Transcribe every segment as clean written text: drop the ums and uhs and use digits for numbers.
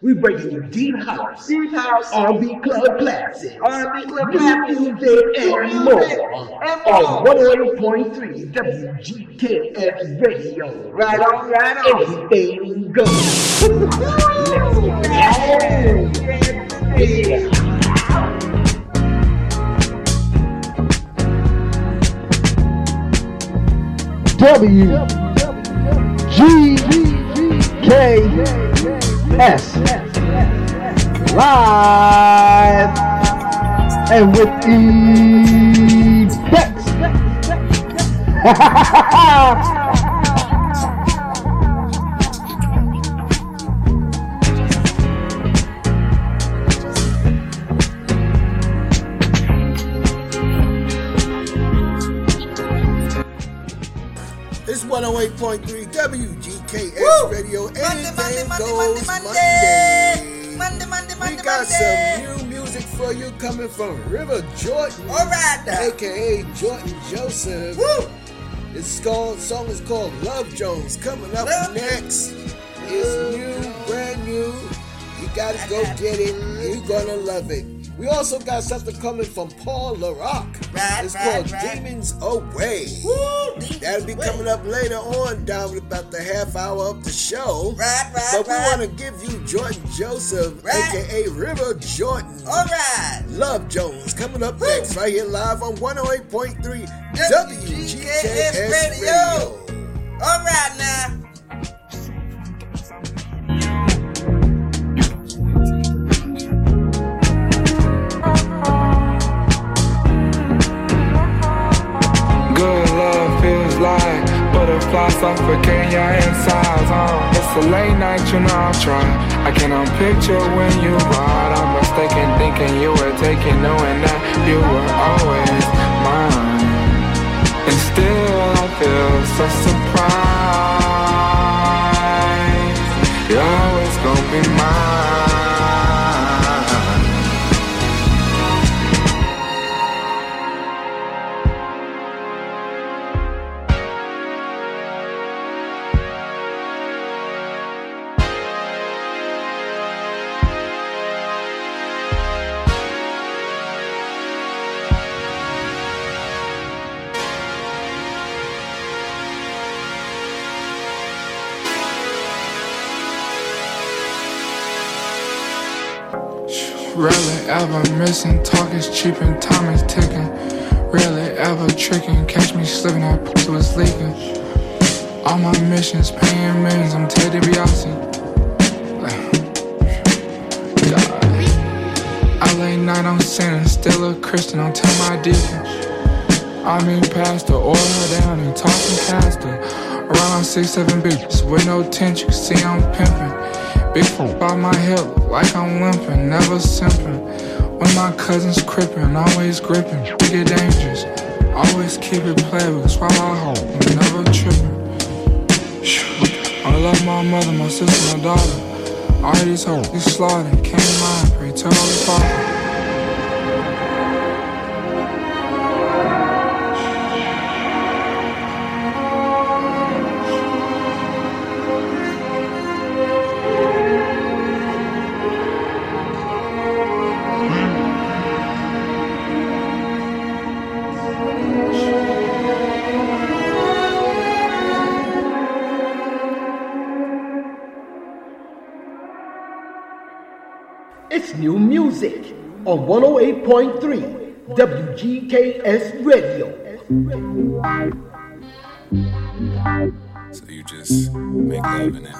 We break into deep house, R&B club classics, music and more, on 101.3 WGKS Radio. Right on. Everything goes. Let's go. WGKS Live and with effects. It's 108.3 WGKS Woo! Radio. Anything goes Monday. We got some new music for you coming from River Jordan. All right. AKA Jordan Joseph. Woo! The song is called Love Jones. Coming up next is new, brand new. You gotta go get it. You're gonna love it. We also got something coming from Paul Le Rocq. It's called Demons Away. Woo, That'll be coming up later on down about the half hour of the show. But we want to give you Jordan Joseph, a.k.a. River Jordan. All right. Love Jones coming up next right here live on 108.3 WGKS Radio. All right now. Fly suffocate your insides on. It's a late night, you know I'll try. I cannot picture when you ride. I'm mistaken thinking you were taking, knowing that you were always mine. And still I feel so surprised. You're always gonna be ever missing, talk is cheap and time is ticking. Rarely ever tricking, catch me slipping, that pussy was leaking. All my missions, paying millions, I'm Teddy Biasi. I late night, I'm sinning, still a Christian, I'm tell my deacon. I mean pastor, oil down and talking pastor. Around 6-7 bitches, with no tent, you can see I'm pimping. Big fool by my hip, like I'm limping, never simping. When my cousins crippin', always grippin', bigger dangerous. Always keep it playable, cause while I hold, I'm never trippin'. I love my mother, my sister, my daughter. All these hoes, these slaughtered, can't mind, pray to the Father. New music on 108.3 WGKS Radio. So you just make love in it.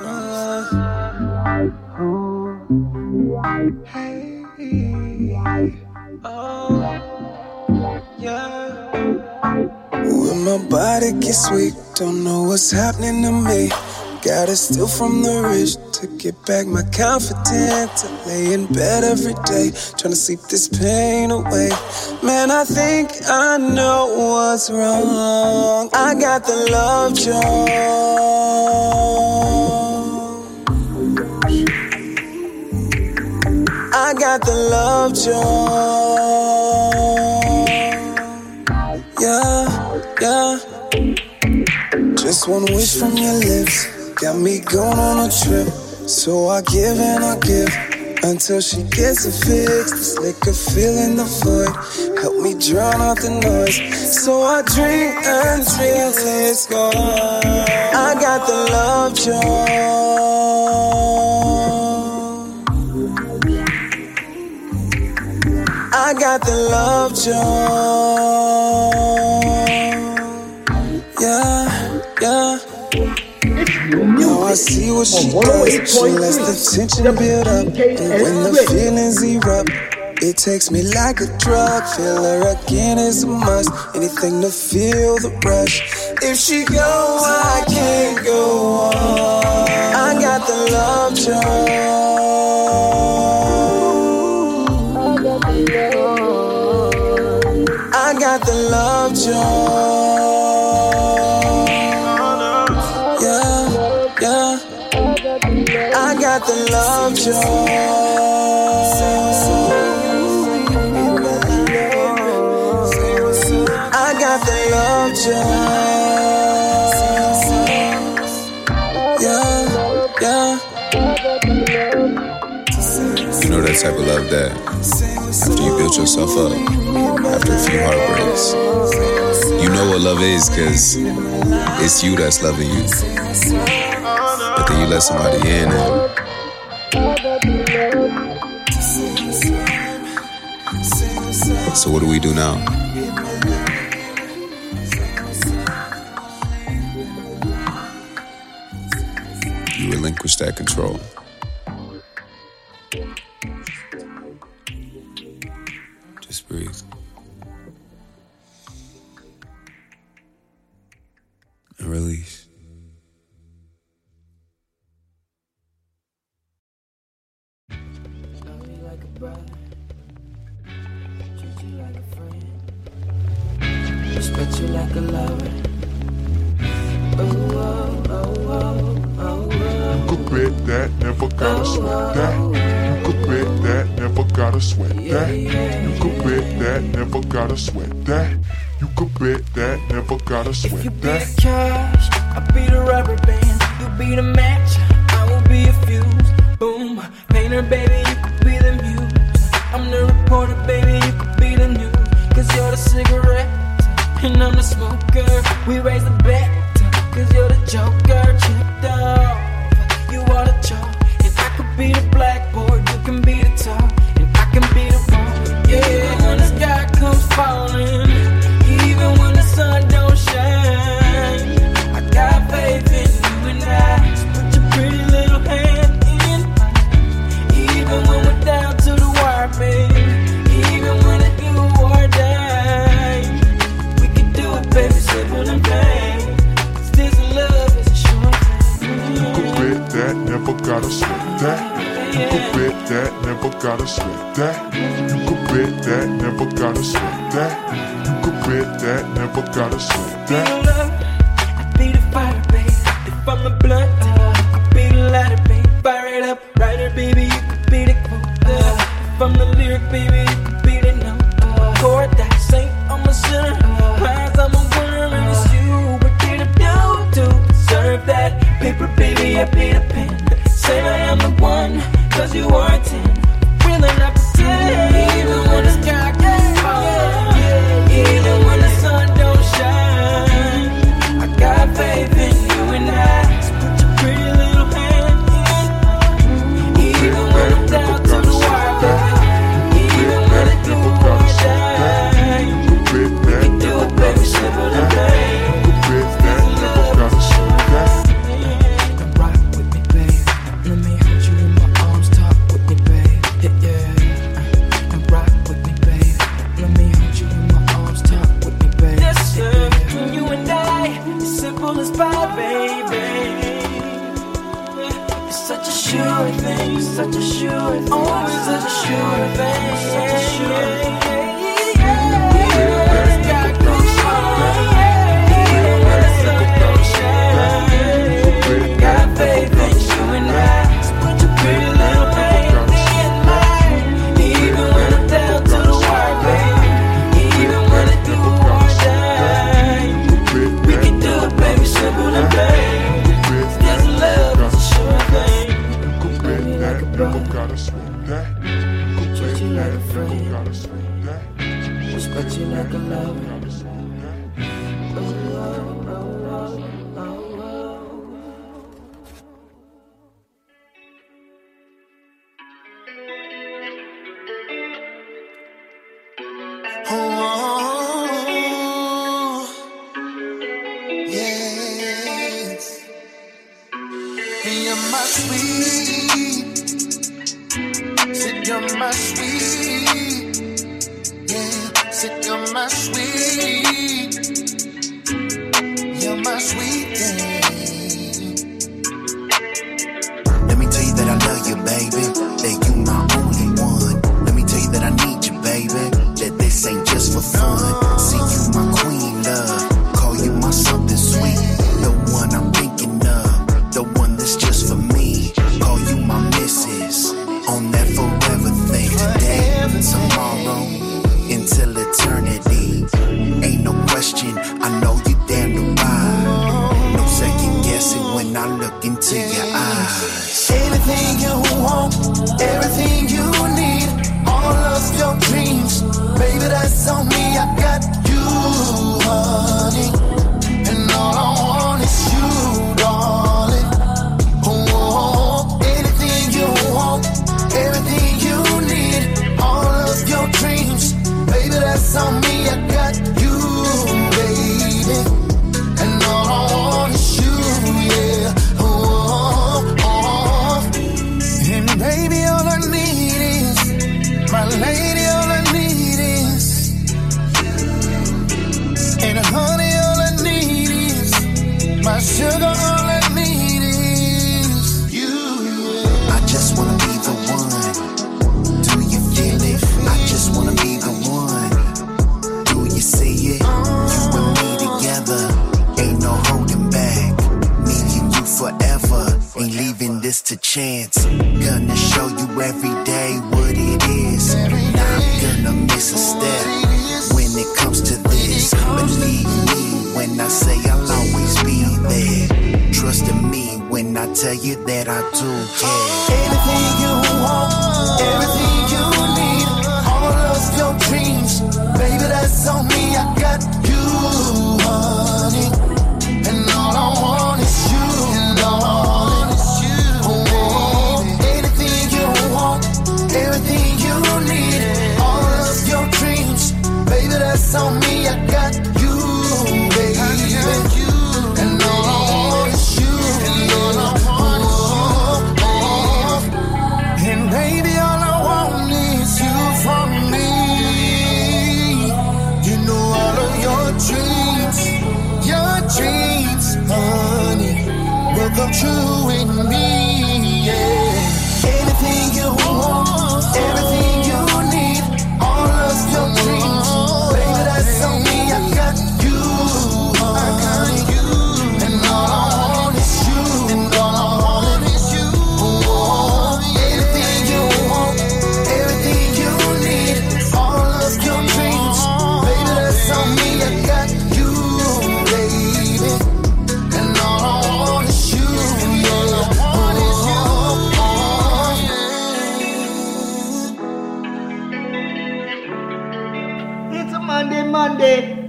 When my body gets weak, don't know what's happening to me. Gotta steal from the rich to get back my confidence. I lay in bed every day, trying to sleep this pain away. Man, I think I know what's wrong. I got the love charm. I got the love charm. Yeah. Just one wish from your lips got me going on a trip. So I give and I give until she gets a fix. This liquor filling the void, help me drown out the noise. So I drink until it's gone. I got the love charm. I got the love charm. Yeah, yeah. Now I see what she does. She lets the tension build up, and when the feelings erupt, it takes me like a drug. Feel her again is a must. Anything to feel the rush. If she goes, I can't go on. I got the love charm. I got the love charm. I got the love charm. I got the love charm. Yeah, yeah. You know that type of love that after you built yourself up, after a few heartbreaks, you know what love is, cause it's you that's loving you. But then you let somebody in and so what do we do now? You relinquish that control. Just breathe. And release. But you like a lover. Oh, oh, oh, oh, oh. You could bet that, never gotta sweat that. You could bet that, never gotta sweat that. You could bet that, never gotta sweat that. You could bet that, never gotta sweat that. If you be the cash, I'll be the rubber band. You be the match, I will be a fuse. Boom, painter, baby, you could be the muse. I'm the reporter, baby, you could be the news. Cause you're the cigarette and I'm the smoker, we raise the bet, cause you're the joker, checked off, you are the chalk, and I could be the blackboard, you can be the top, and I can be the one, yeah, when the sky comes falling, even when the sun don't shine, I got faith in you and I, just put your pretty little hand in mine, even when we're down to the wire, babe, even when the evil war dies. Baby, simple and plain. This love is a sure thing. You could bet that, never gotta sweat that. You could bet that, never gotta sweat that. You could bet that, never gotta sweat that. You could bet that, never gotta sweat that. Be the love, I be the fire, babe. If I'm a blunt, you could be the lighter, babe. Fire it up, writer, baby, you could be the quote. If I'm the lyric, baby, you could be the note. Chord that saint, I'm a sinner. I'm a winner and it's you. What did I do to deserve that? Paper, baby, I be the pen. Say I am the one, cause you are 10. Really not pretend. Even when the sky gets hard, even when the sun don't shine, I got faith in you and I. Just put your pretty little hand in. Even when I'm down to the wire, even when the devil won't shine. Baby, simple and plain. You could bet that, never gotta sweat that. Now rock with me, babe. Let me hold you in my arms, talk with me, babe. Yeah, yeah. Now rock with me, babe. Let me hold you in my arms, talk with me, babe. Yes, sir. Between you and I, it's simple as pie, baby. It's such a sure thing. It's such a sure thing. Oh, it's such a sure thing. It's such a sure thing. Baby, simple and plain. This love is a sure thing. You swing that. I treat you like a friend, respect you like a lover.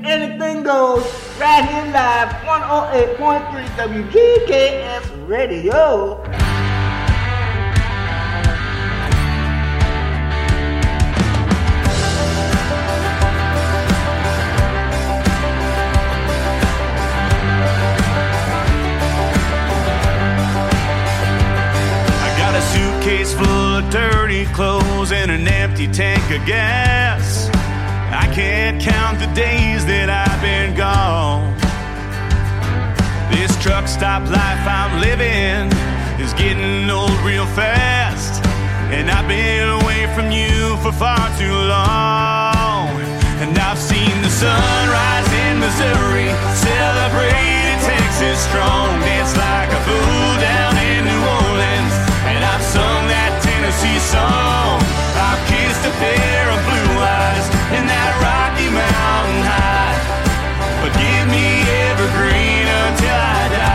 Anything goes right here live 108.3 WGKS Radio. I got a suitcase full of dirty clothes and an empty tank of gas. I can't count the days that I've been gone. This truck stop life I'm living is getting old real fast, and I've been away from you for far too long. And I've seen the sunrise in Missouri, celebrated Texas strong, dance like a fool down in New Orleans, and I've sung that Tennessee song. I've kissed a pair of blue eyes in that Rocky Mountain high, but give me evergreen until I die.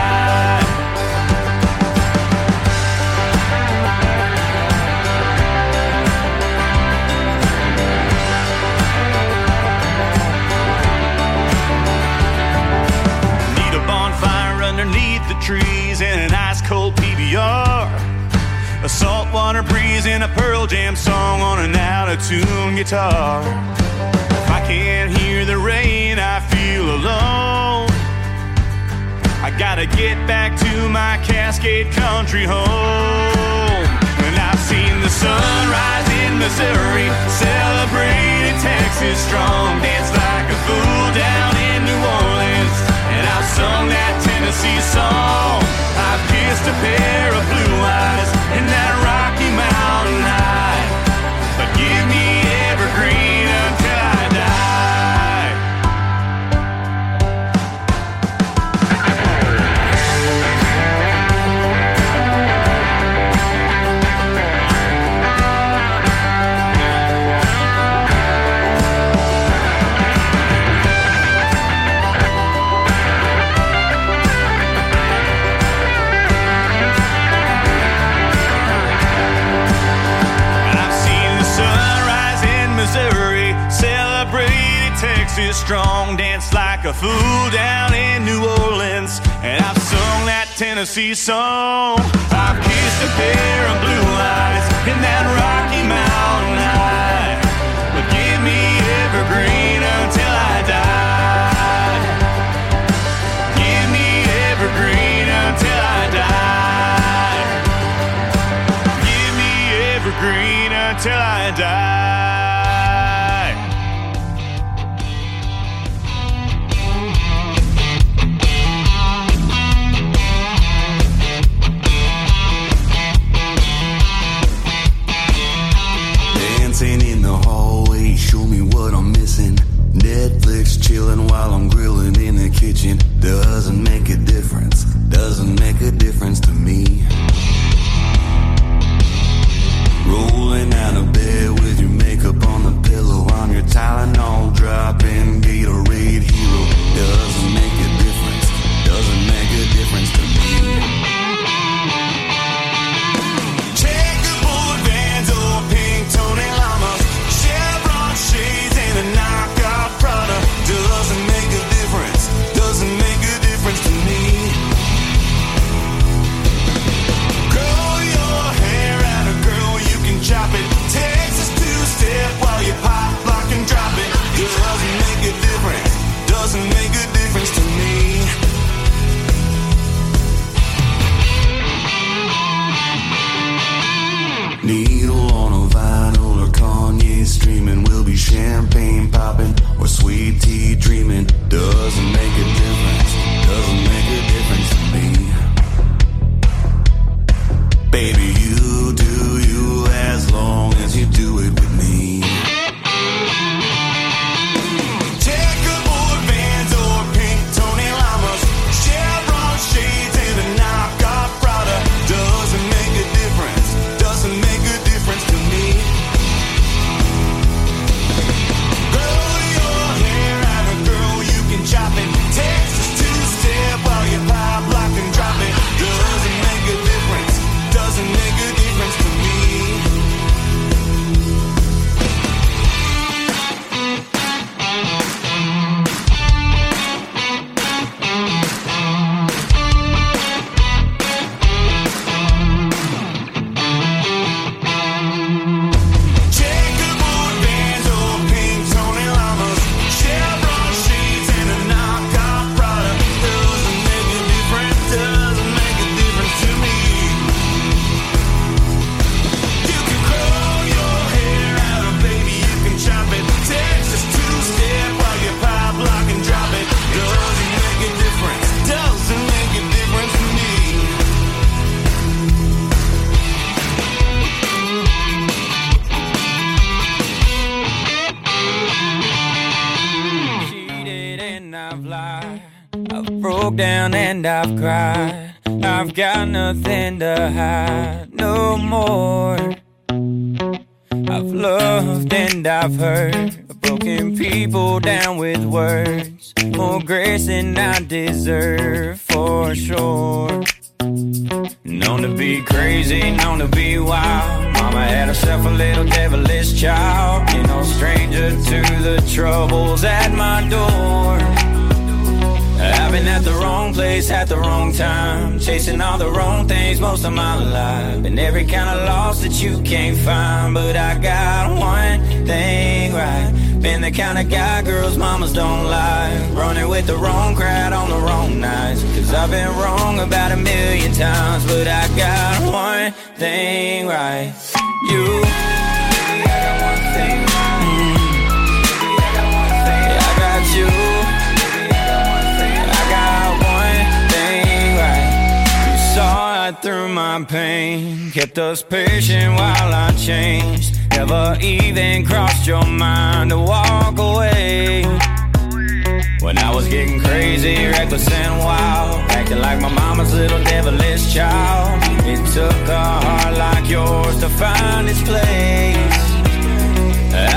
using a Pearl Jam song on an out-of-tune guitar. If I can't hear the rain, I feel alone. I gotta get back to my Cascade country home. And I've seen the sunrise in Missouri, celebrated Texas strong, dance like a fool down in New Orleans, and I've sung that Tennessee song. I've kissed a pair of blue eyes in that Rocky Mountain night, but give me evergreen until I die. Is strong, dance like a fool down in New Orleans, and I've sung that Tennessee song. I've kissed a pair of blue eyes in that Rocky Mountain night, but give me evergreen until I die. Give me evergreen until I die. Give me evergreen until I die. Netflix chilling while I'm grilling in the kitchen doesn't make a difference, doesn't make a difference to me. Rolling out of bed with your makeup on the pillow, I'm your Tylenol dropping Gatorade hero. Doesn't make a difference, doesn't make a difference to me. Checkerboard vans or pink Tony Llamas, Chevron shades and a knife. Doesn't make a difference, doesn't make a difference to me. Curl your hair out, a girl, you can chop it. Texas two-step while you pop, lock, and drop it. Doesn't make a difference, doesn't make a difference to me. Needle on a vinyl or Kanye streaming, we'll be champagne popping or sweet tea dreaming. Doesn't make a difference, doesn't make a difference to me. Baby, you do you as long as you do it with me. Checkerboard bands or pink Tony Llamas, Chevron shades and a knockoff Prada. Doesn't make a difference, doesn't make a difference to me. Chopping, Texas two-step while you pop, lock, and drop it. Doesn't make a difference, doesn't make a difference to me. I've cried, I've got nothing to hide no more. I've loved and I've hurt, broken people down with words, more grace than I deserve for sure. Known to be crazy, known to be wild, mama had herself a little devilish child, you know, stranger to the troubles at my door. I've been at the wrong place at the wrong time, chasing all the wrong things most of my life. And every kind of loss that you can't find, but I got one thing right. Been the kind of guy girls mamas don't like, running with the wrong crowd on the wrong nights. Cause I've been wrong about 1,000,000 times, but I got one thing right. You. Through my pain, kept us patient while I changed. Never even crossed your mind to walk away. When I was getting crazy, reckless and wild, acting like my mama's little devilish child. It took a heart like yours to find its place.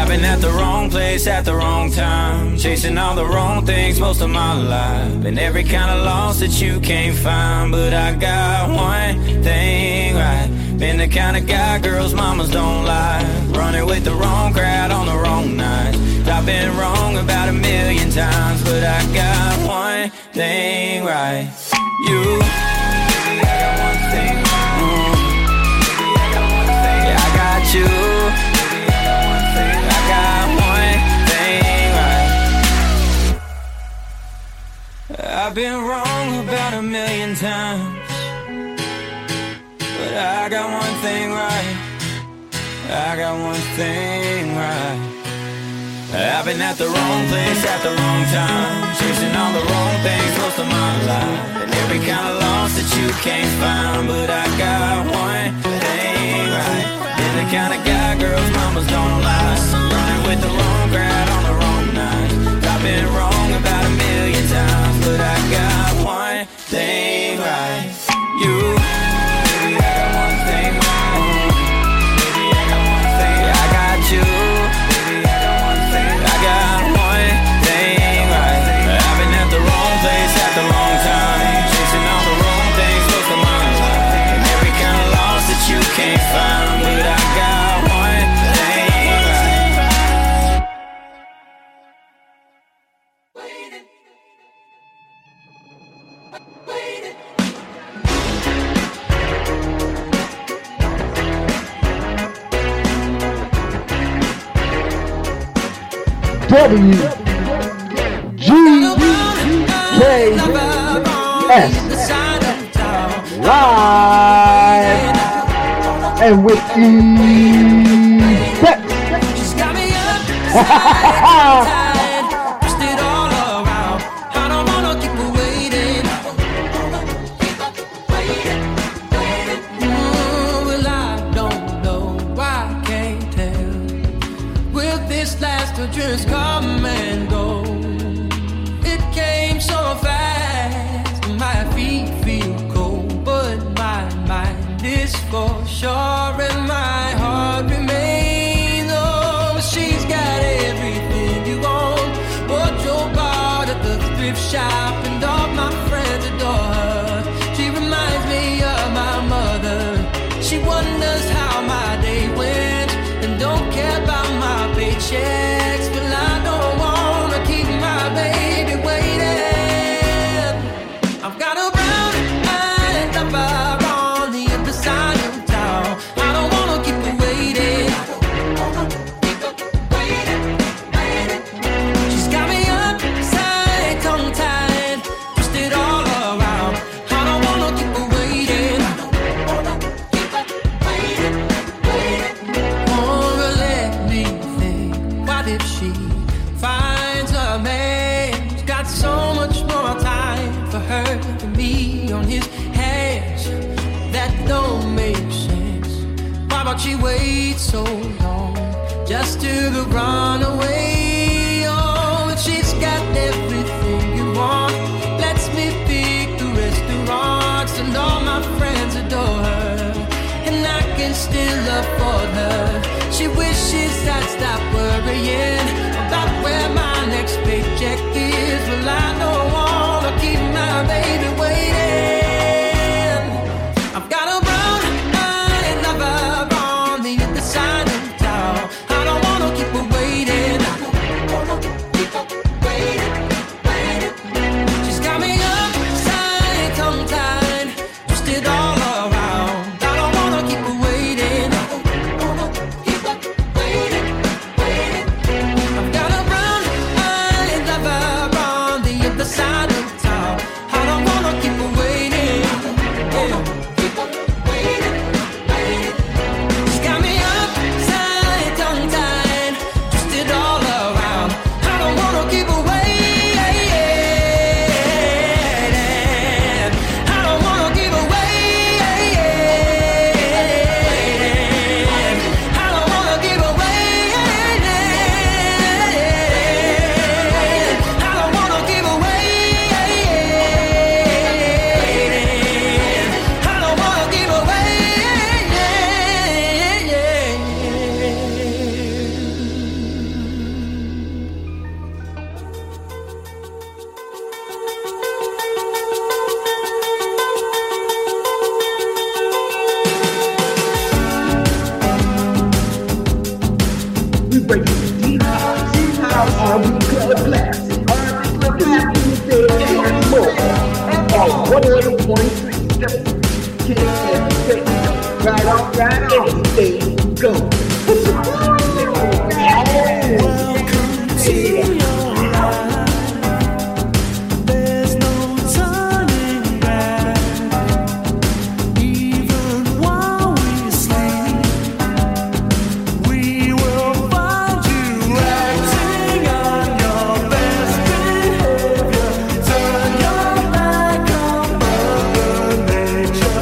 I've been at the wrong place at the wrong time, chasing all the wrong things most of my life. And every kind of loss that you can't find, but I got one thing right. Been the kind of guy girls mamas don't like, running with the wrong crowd on the wrong night. I've been wrong about 1,000,000 times, but I got one thing right. You. I got one thing right. I got you. I've been wrong about 1,000,000 times, but I got one thing right. I got one thing right. I've been at the wrong place at the wrong time, chasing all the wrong things most of my life. And every kind of loss that you can't find, but I got one thing right. Been the kind of guy girls mamas don't lie, running with the wrong crowd on the wrong night. I've been wrong about 1,000,000 times, but I got one thing right. You. Baby, I got one thing right. Baby, I got one thing. I got you. Baby, I got one thing. I got one thing right. I've been at the wrong place at the wrong time, chasing all the wrong things most of my life. And every kind of loss that you can't find, but I got one thing right. WGKS Live and with effects. She waits so long just to run away. Oh, but she's got everything you want. Lets me pick the restaurants, and all my friends adore her. And I can still afford her. She wishes I'd stop worrying about where my next paycheck is. Well, I don't wanna keep my baby waiting. She's got me upside break the deep house, are we color black? Right on, right on, there you go. Welcome to your life. There's no turning back. Even while we sleep, we will find you acting on your best behavior. Turn your back on Mother Nature.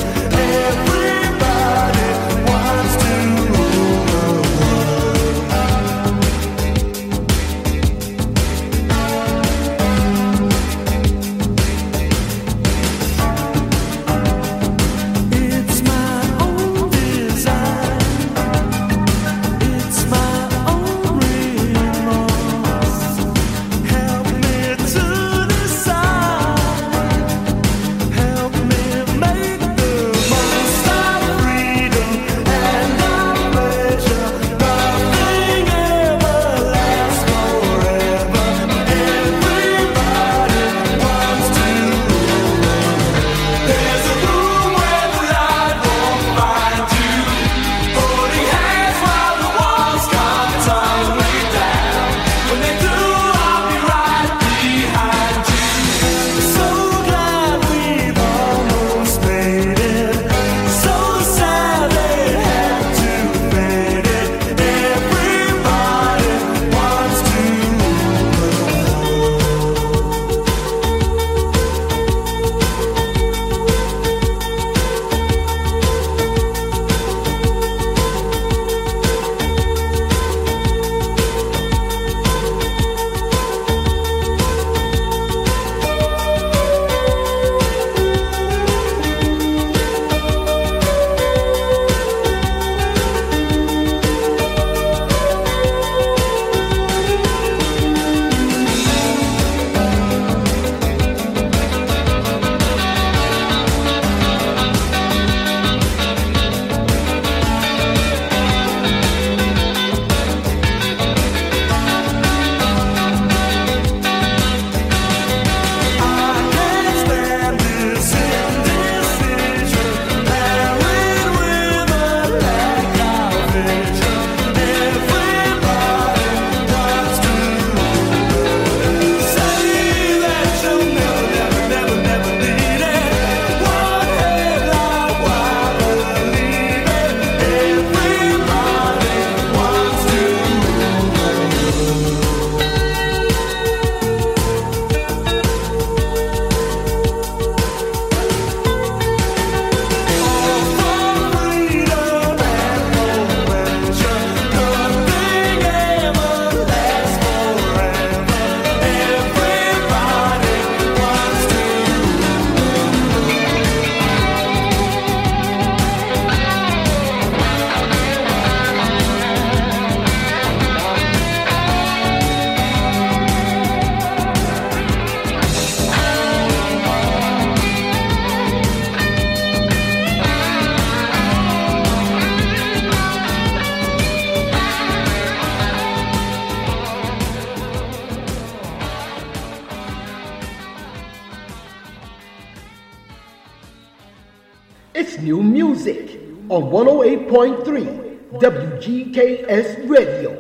On 108.3 WGKS Radio.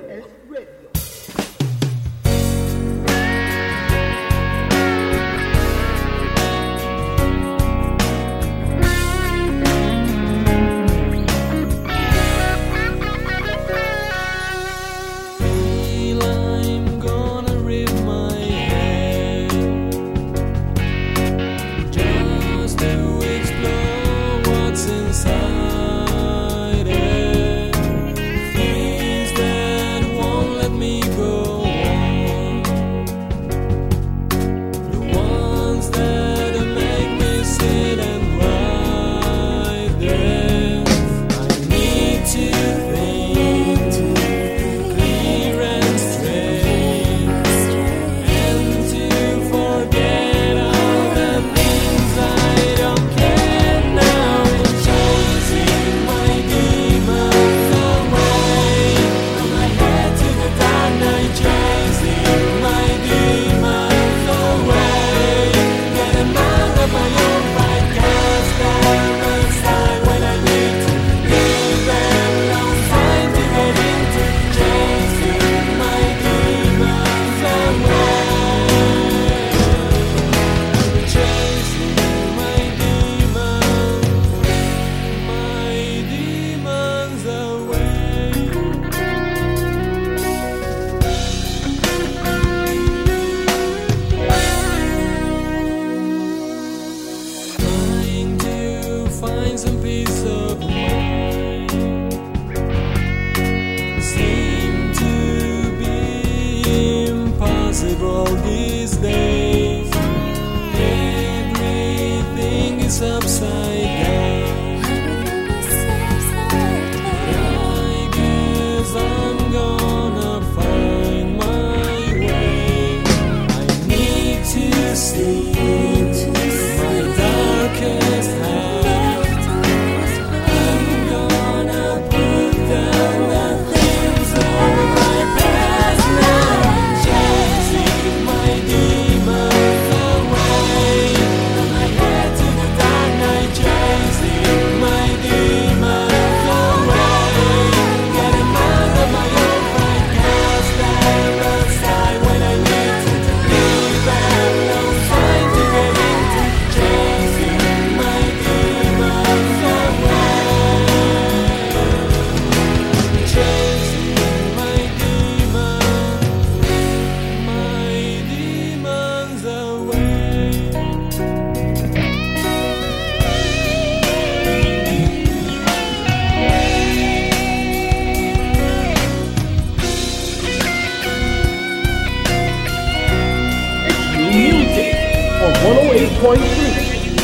101.3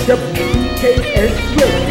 WGKSRADIO.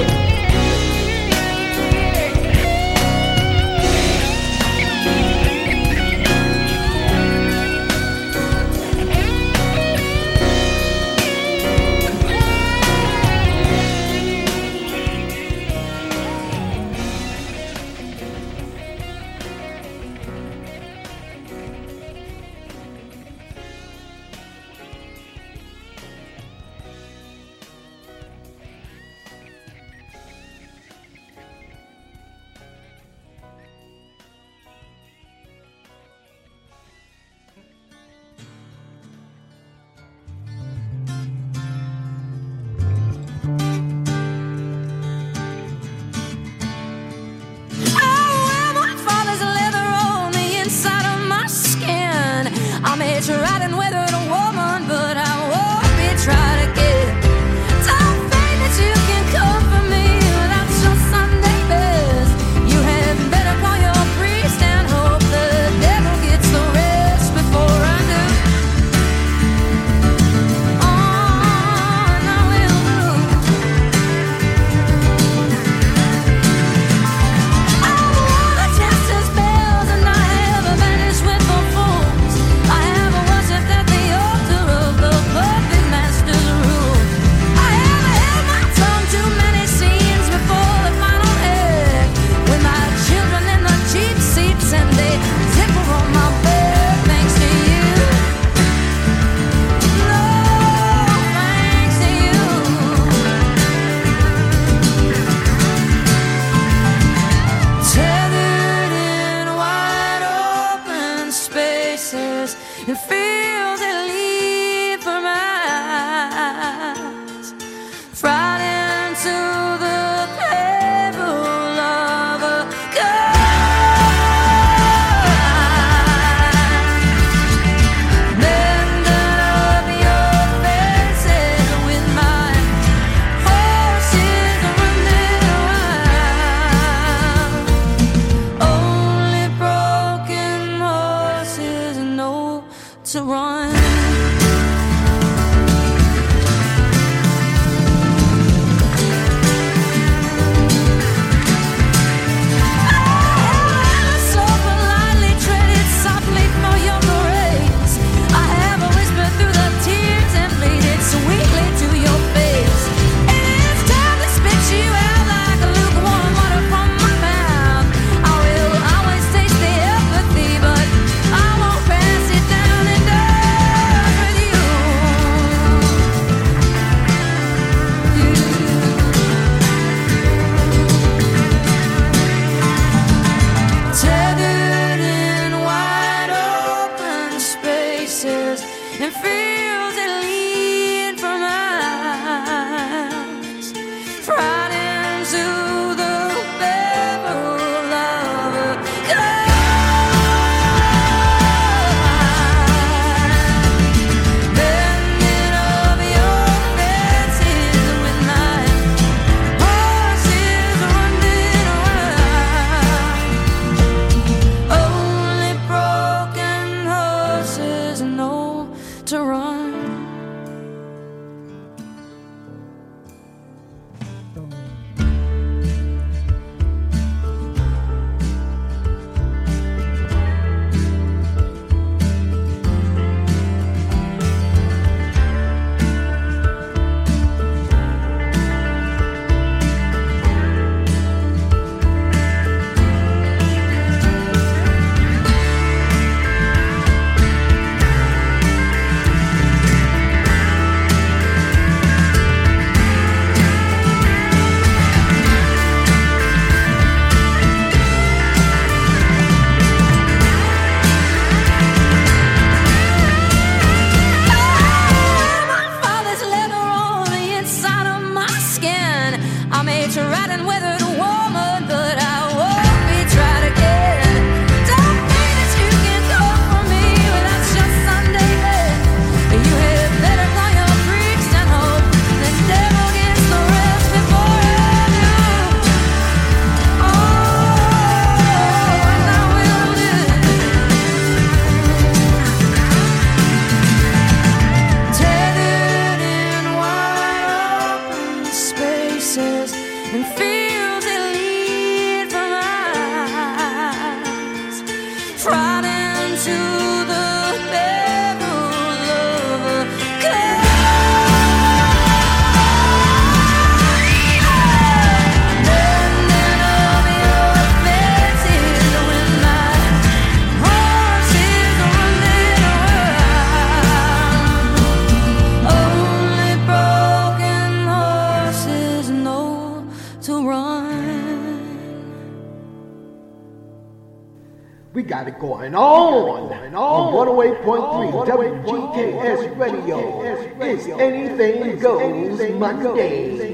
Going on. On 108.3 WGKS Radio. It's Anything Goes Monday.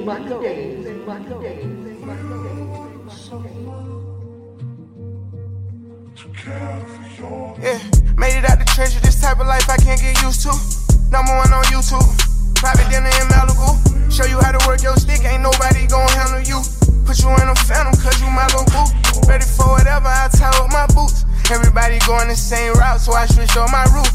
Yeah, made it out the treasure. This type of life I can't get used to. Number one on YouTube. Private dinner in Malibu. Show you how to work your stick. Ain't nobody gonna handle you. Put you in a phantom, cause you my little boo. Ready for whatever, I tie up my boots. Everybody going the same route, so I switched on my route.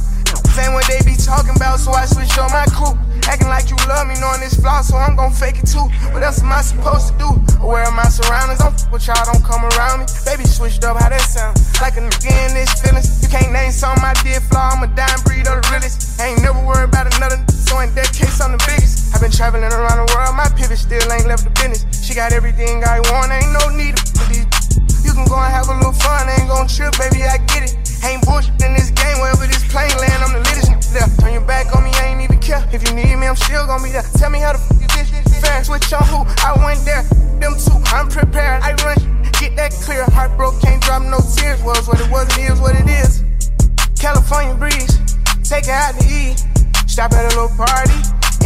Same what they be talking about, so I switched on my crew. Acting like you love me, knowing this flaw, so I'm gon' fake it too. What else am I supposed to do? Aware of my surroundings, I'm f***ing with y'all, don't come around me. Baby, switched up, how that sound? Like a nigga in this feelings. You can't name something I did flaw, I'm a dying breed of the realest. I ain't never worried about another, so in that case, I'm the biggest. I've been traveling around the world, my pivot still ain't left the business. She got everything I want, ain't no need for these. You can go and have a little fun, ain't gon' trip, baby, I get it. Ain't bullshit in this game, wherever this plane land, I'm the littest there. Turn your back on me, I ain't even care. If you need me, I'm still gon' be there. Tell me how the f*** you did fair. Switch on who, I went there, them two, I'm prepared. I run, get that clear, heartbroke, can't drop no tears. Was what it was, it is what it is. California breeze, take it out to eat. Stop at a little party,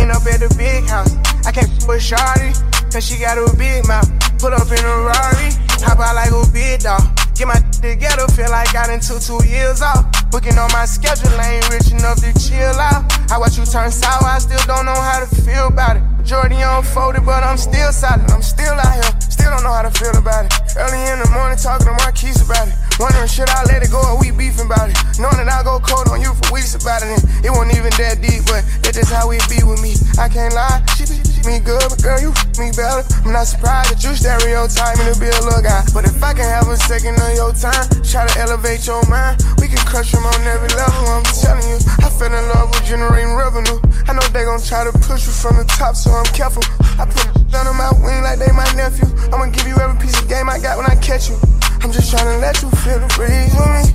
end up at the big house. I can't f*** with shawty, cause she got a big mouth. Put up in a Rari, hop out like a big dog. Get my together, feel like I done took 2 years off. Booking on my schedule, I ain't rich enough to chill out. I watch you turn sour, I still don't know how to feel about it. Majority unfolded, but I'm still solid. I'm still out here, still don't know how to feel about it. Early in the morning, talking to Marquise about it. Wondering should I let it go or we beefing about it. Knowing that I go cold on you for weeks about it. And it wasn't even that deep, but that's just how it be with me. I can't lie, she be me good, but girl, you me better. I'm not surprised that you stereotype me to be a little guy. But if I can have a second of your time, try to elevate your mind, we can crush them on every level. I'm telling you, I fell in love with generating revenue. I know they gon' try to push you from the top, so I'm careful. I put down on my wing like they my nephew. I'ma give you every piece of game I got when I catch you. I'm just tryna let you feel the breeze with me.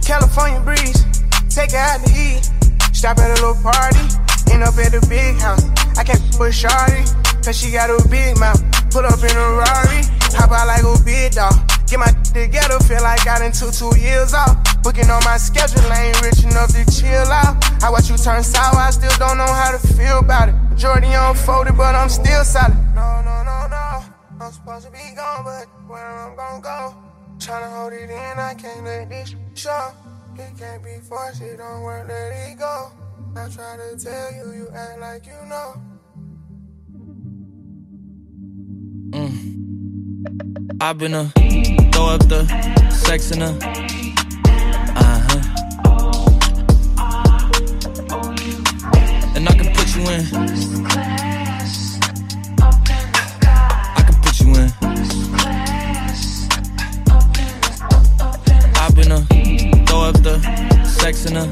California breeze, take it out to eat. Stop at a little party, end up at the big house. I can't f*** with shawty, cause she got a big mouth. Put up in a Rari, hop out like a big dog. Get my together, feel like I done took 2 years off. Booking on my schedule, I ain't rich enough to chill out. I watch you turn sour, I still don't know how to feel about it. Majority unfolded, but I'm still solid. No, I'm supposed to be gone, but where I'm gon' go? Tryna hold it in, I can't let this show. It can't be forced, it don't work, let it go. I try to tell you, you act like you know. I've been a throw up the sex in a And I can put you in. I can put you in. I've been a throw up the sex in a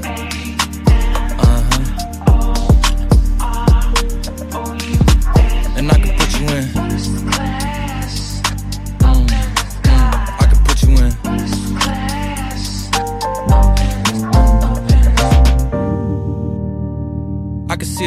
And I can put you in. I can put you in. I can see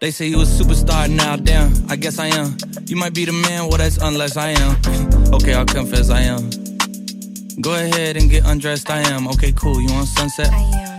They say you a superstar, now damn, I guess I am. You might be the man, well that's unless I am. Okay, I'll confess I am. Go ahead and get undressed, I am. Okay, cool, you on Sunset? I am.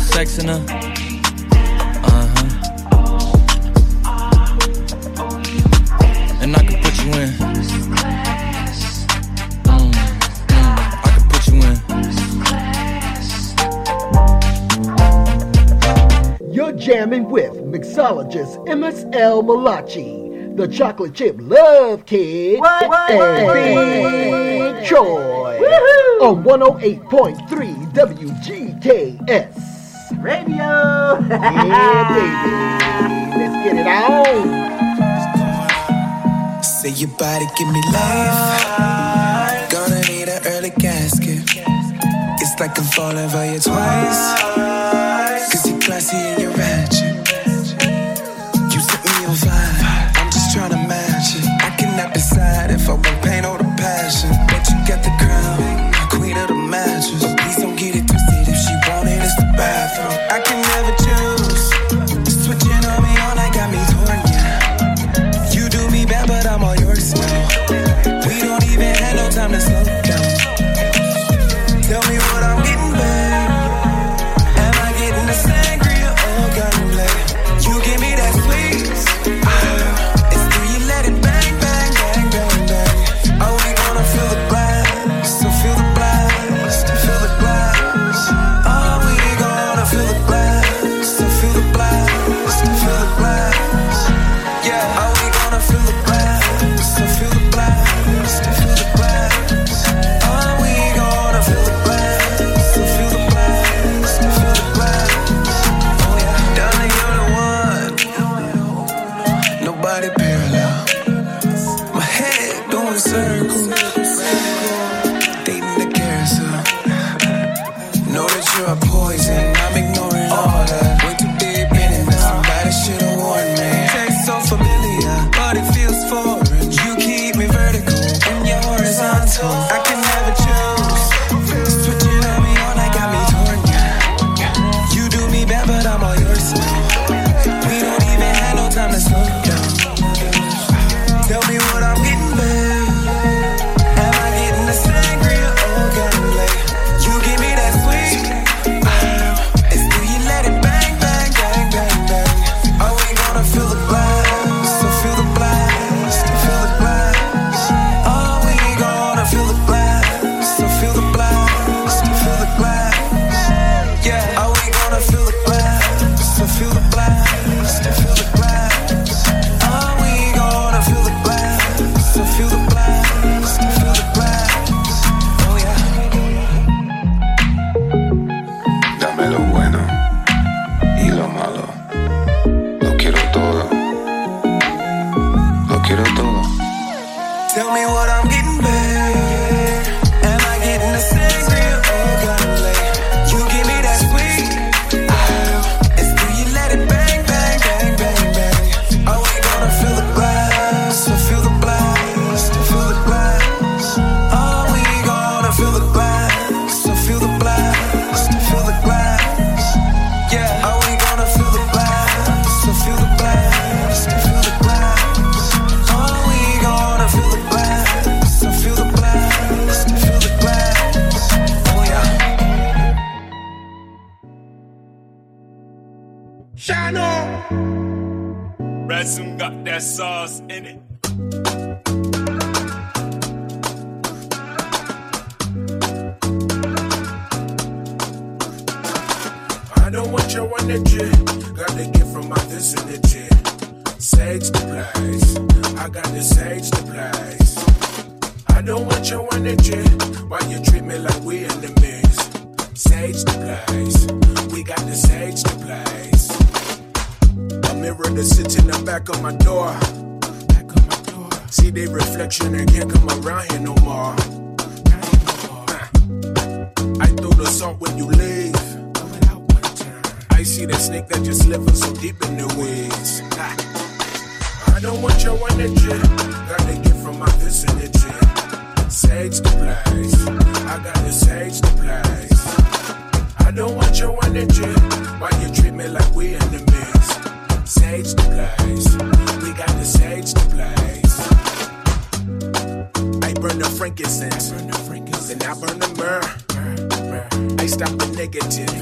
sex in her. Uh-huh. And I can put you in. I can put you in. You're jamming with mixologist MSL Malachi, the chocolate chip love kid, and Big Choy on 108.3 WGKS. Radio! Yeah, baby. Let's get it on. Say your body, give me life. Gonna need an early casket. It's like I'm falling for you twice. Cause you're classy and you're ratchet. You set me on fire. I'm just trying to match it. I cannot decide if I want pain or the passion. But you got the crown, queen of the matches. But please don't get it twisted. If she want it, it's the bathroom. I can never choose. Switching on me all night got me torn, yeah. You do me bad, but I'm all yours now. We don't even have no time to slow down. Tell me what I'm getting, babe. Am I getting the sangria or gunplay? You give me that sweet. It's do you let it bang, bang, bang, bang, bang. Are we gonna feel the blast? So feel the blast, feel the blast. Are we gonna feel the blast? So feel the blast, feel the blast. Yeah, are we gonna feel the blast? So feel the blast, feel the blast. Are we gonna feel the blast? So feel the blast, feel the blast. Oh yeah, darling, you're the one. Nobody parallel. My head doing circles. Dating the carousel. Know that you're a poison. I'm ignoring all that. Way too deep in it. Somebody should've warned me. Tastes so familiar, but it feels foreign. You keep me vertical and you're horizontal. I can never choose. Switching on me all night got me torn, yeah. You do me bad, but I'm all yours now. We don't even have no time to slow down. Tell me what I'm getting, babe. Am I getting the sangria or gunplay? You give me that sweet. It's do you let it bang, bang, bang, bang, bang? Are we gonna feel the blast? So feel the blast, feel the blast. Are we gonna feel the blast? So feel the blast, feel the blast. Yeah, are we gonna feel the blast? So feel the blast, feel the blast. Are we gonna feel the blast? So feel the blast, feel the blast. Oh yeah. Dame lo bueno y lo malo. Lo quiero todo. Lo quiero todo. Tell me what I'm getting, babe. Am I getting the sangria or gunplay? You give me that sweet. It's do you let it bang, bang, bang, bang, bang? Are we gonna feel the blast? So feel the blast, feel the blast. Are we gonna feel the blast? So feel the blast, feel the blast. Yeah, are we gonna feel the blast? So feel the blast, feel the blast. Are we gonna feel the blast? So feel the blast, feel the blast. Oh yeah. Shano. Resume got that sauce in it. I don't want your energy. Got to get from my vicinity. Sage the place. I got the sage the place. I don't want your energy. Why you treat me like we enemies? Sage the place. We got the sage the place. A mirror that's sitting in the back of my door. Back of my door. See their reflection and can't come around here no more. I throw the salt when you leave. I see the snake that just living so deep in the weeds. I don't want your energy. Gotta get from my vicinity. Sage the place. I gotta sage the place. I don't want your energy. Why you treat me like we enemies? Sage the place. We gotta sage the place. I burn the frankincense. Then I burn the myrrh. I stop the negative,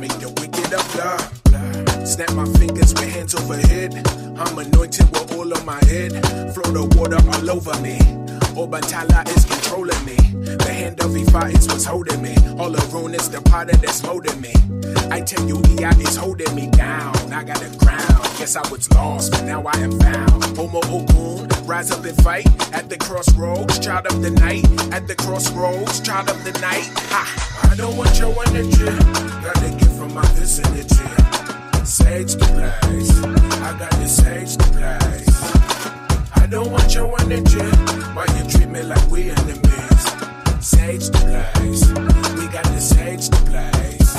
make the wicked a blur. Snap my fingers with hands over head. I'm anointed with oil on my head. Flow the water all over me. Obatala is controlling me. The hand of Ifa is what's holding me. All around is the potter that's molding me. I tell you, EI is holding me down. I got a crown. Yes, I was lost, but now I am found. Homo Ogun, rise up and fight. At the crossroads, child of the night. At the crossroads, child of the night. Ha! I don't want your energy. Gotta get from my vicinity. Sage the place. I gotta sage the place. I don't want your energy. Why you treat me like we enemies? Sage the place. We gotta sage the place.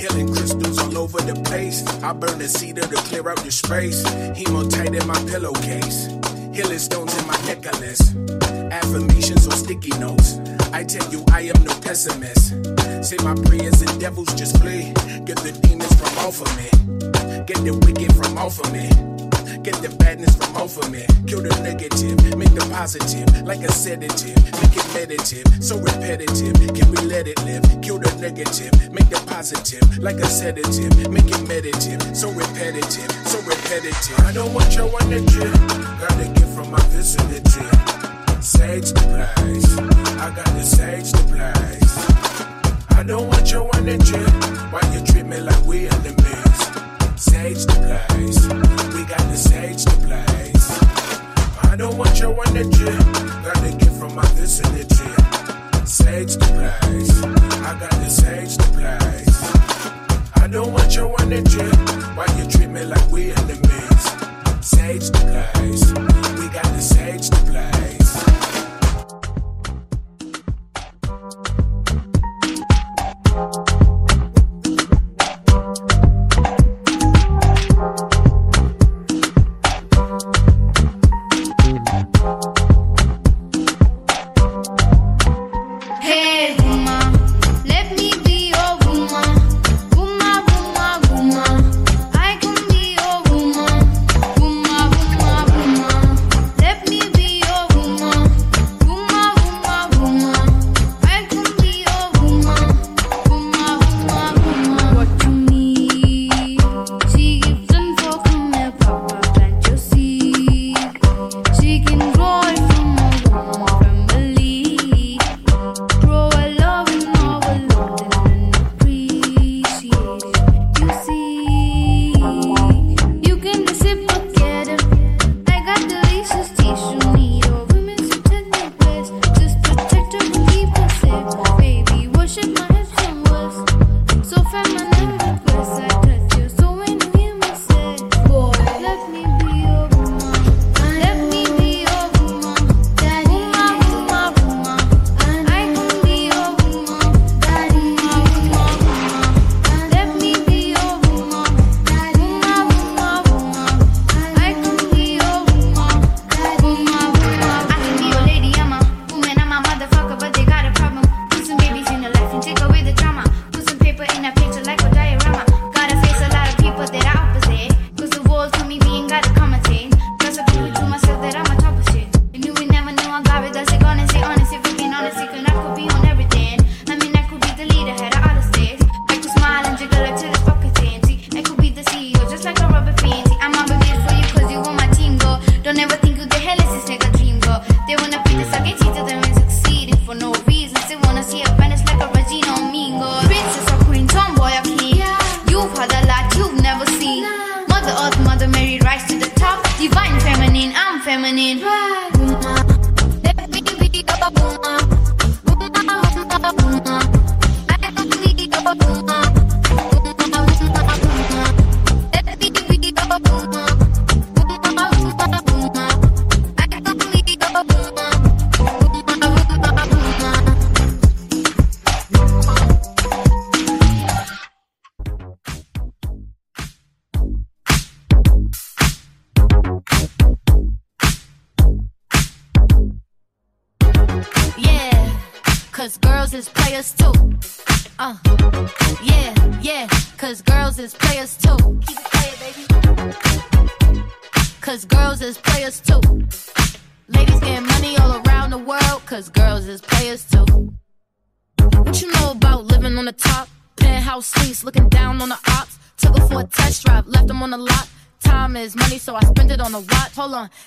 Healing crystals all over the place. I burn the cedar to clear out the space. Hemo tight in my pillowcase. Healing stones in my necklace. Affirmations on sticky notes. I tell you I am no pessimist. Say my prayers and devils just flee. Get the demons from off of me. Get the wicked from off of me. Get the badness from off of me. Kill the negative, make the positive. Like a sedative, make it meditative. So repetitive, can we let it live? Kill the negative, make the positive. Like a sedative, make it meditative. So repetitive, so repetitive. I don't want your energy. Gotta get from my vicinity. Sage the place. I gotta sage the place. I don't want your energy. Why you treat me like we enemies? Sage the place. We gotta sage the place. I don't want your energy. Gotta get from my vicinity. Sage the place. I gotta sage the place. I don't want your energy. Why you treat me like we enemies? Sage the place. We gotta sage the place. Let me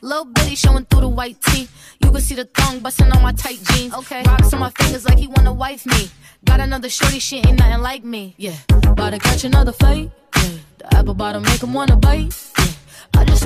Little bitty showing through the white tee. You can see the thong busting on my tight jeans. Okay. Rocks on my fingers like he wanna wife me. Got another shorty, she ain't nothing like me. Yeah, about to catch another fight. Yeah, the apple bottom make him wanna bite. Yeah, I just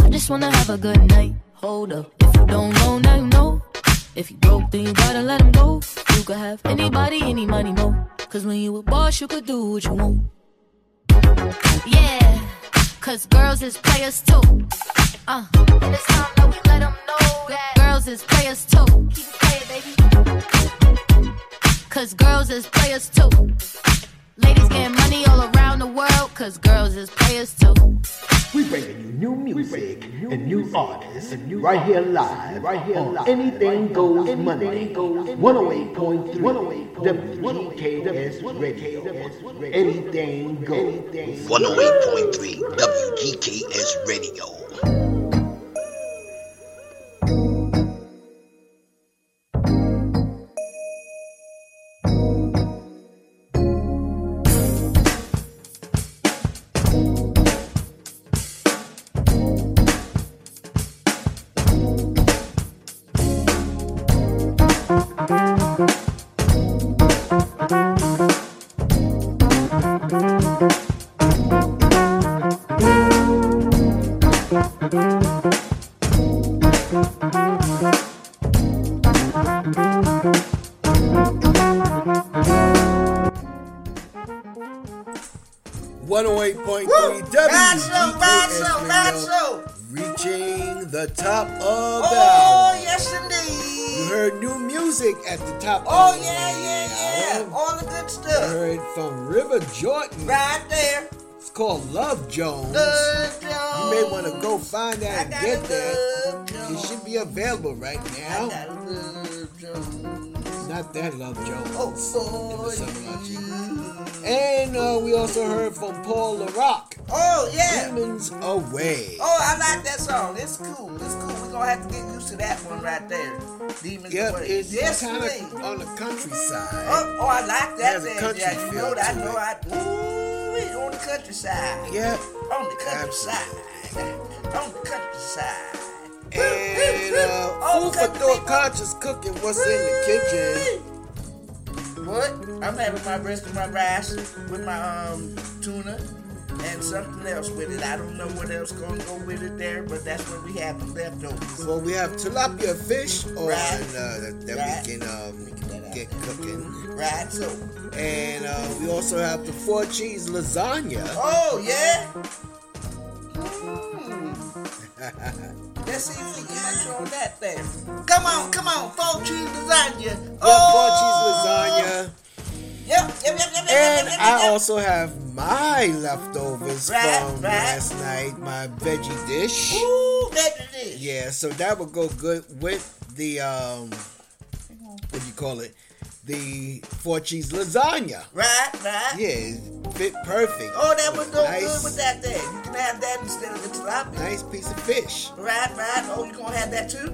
I just wanna have a good night. Hold up, if you don't know, now you know. If you broke, then you gotta let him go. You could have anybody, any money, mo. Cause when you a boss, you could do what you want. Yeah, cause girls is players too. And it's time that we let them know that girls is players too. Keep it playing, baby. Cause girls is players too. Ladies getting money all around the world. Cause girls is players too. We bringing you new music and new artists right here live on Anything Goes Monday. 108.3 WGKS Radio. Anything Goes. 108.3 WGKS Radio. Jordan. Right there. It's called Love Jones. Love Jones. You may want to go find that and get that. It should be available right now. I got Love Jones. Not that Love Jones. Oh, boy. And we also heard from Paul Le Rocq. Oh, yeah. Demons Away. Oh, I like that song. It's cool. It's cool. We're going to have to get used to that one right there. Demons Away. It's kind of on the countryside. Oh, I like that thing. Yeah, you know that. Ooh, it's on the countryside. Yep. On the countryside. On the countryside. And food for thought, conscious cooking. What's in the kitchen? What? I'm having my breast and my rice with my tuna and something else with it. I don't know what else gonna go with it there, but that's what we have left over. Well, we have tilapia fish or we can get cooking. Right, so. And we also have the 4-cheese lasagna. Oh, yeah? Let's see if we can make sure on that there. Come on, 4-cheese lasagna. Yeah, 4-cheese lasagna. Yep. And I also have my leftovers from last night, my veggie dish. Ooh, veggie dish. Yeah, so that would go good with the, what do you call it? the four cheese lasagna. Right. Yeah, it fit perfect. Oh, that was no good with that thing. You can have that instead of the tilapia. Nice piece of fish. Right. Oh, you gonna have that too?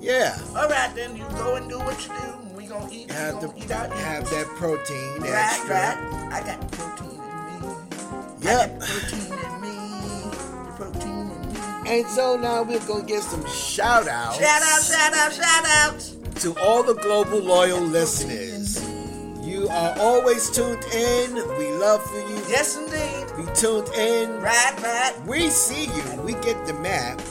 Yeah. All right, then you go and do what you do. We gonna eat. Have that protein. Right. I got protein in me. Yep. The protein in me. And so now we're gonna get some shout outs. To all the global loyal listeners, you are always tuned in. We love for you. Yes, indeed. Be tuned in. Right. We see you. We get the map.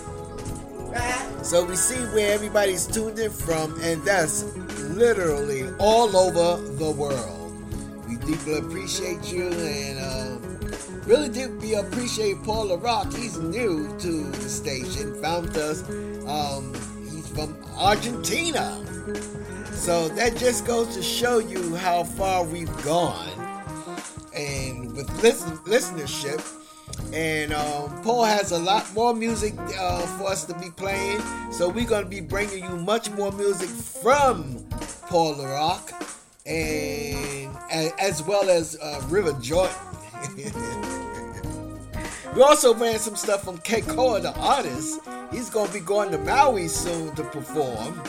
Right. So we see where everybody's tuned in from, and that's literally all over the world. We deeply appreciate you, and really deeply appreciate Paul Le Rocq. He's new to the station. Found us. He's from Argentina. So that just goes to show you how far we've gone, and with listenership. And Paul has a lot more music for us to be playing, so we're going to be bringing you much more music from Paul Le Rocq, and as well as River Jordan. We also ran some stuff from Keikoa, the artist. He's going to be going to Maui soon to perform.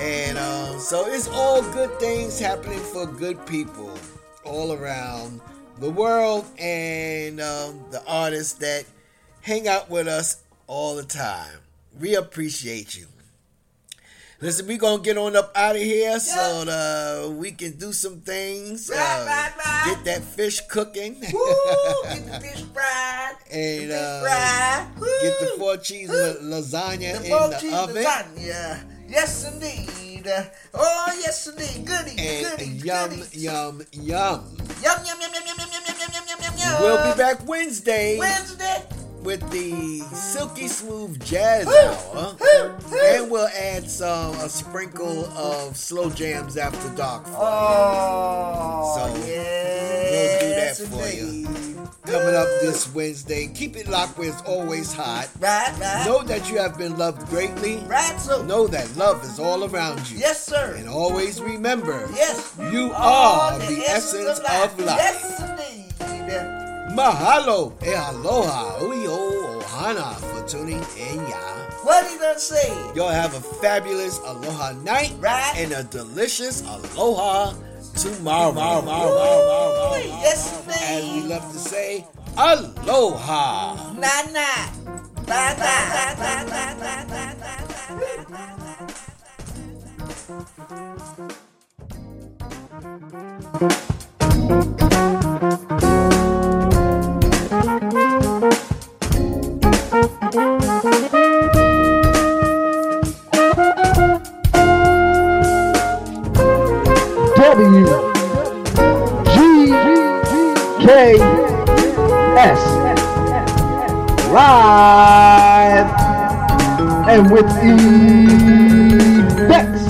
And so it's all good things happening for good people all around the world, and the artists that hang out with us all the time. We appreciate you. Listen, we're going to get on up out of here so we can do some things. Right. Get that fish cooking. Woo, get the fish fried. And get the four cheese lasagna in the oven. Lasagna. Yes, indeed. Oh, yes, indeed. Goodies. Yum. Yum. We'll be back Wednesday. With the Silky Smooth Jazz Hour. And we'll add a sprinkle of Slow Jams After Dark for you. Oh, so yes, we'll do that indeed. For you. Coming up this Wednesday. Keep it locked where it's always hot. Right. Know that you have been loved greatly. Right, so. Know that love is all around you. Yes, sir. And always remember, yes, you are the essence of life. Yes, indeed. Mahalo e aloha uyo ohana for tuning in, y'all. What he done say? Y'all have a fabulous aloha night. Right. And a delicious aloha tomorrow. Yes, as we love to say, aloha. Na. WGKS Live and with effects.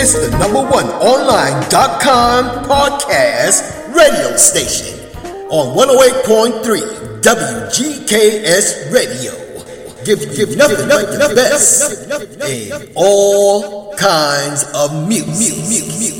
It's the #1online.com podcast radio station on 108.3 WGKS Radio. Give nothing but the best and all kinds of music.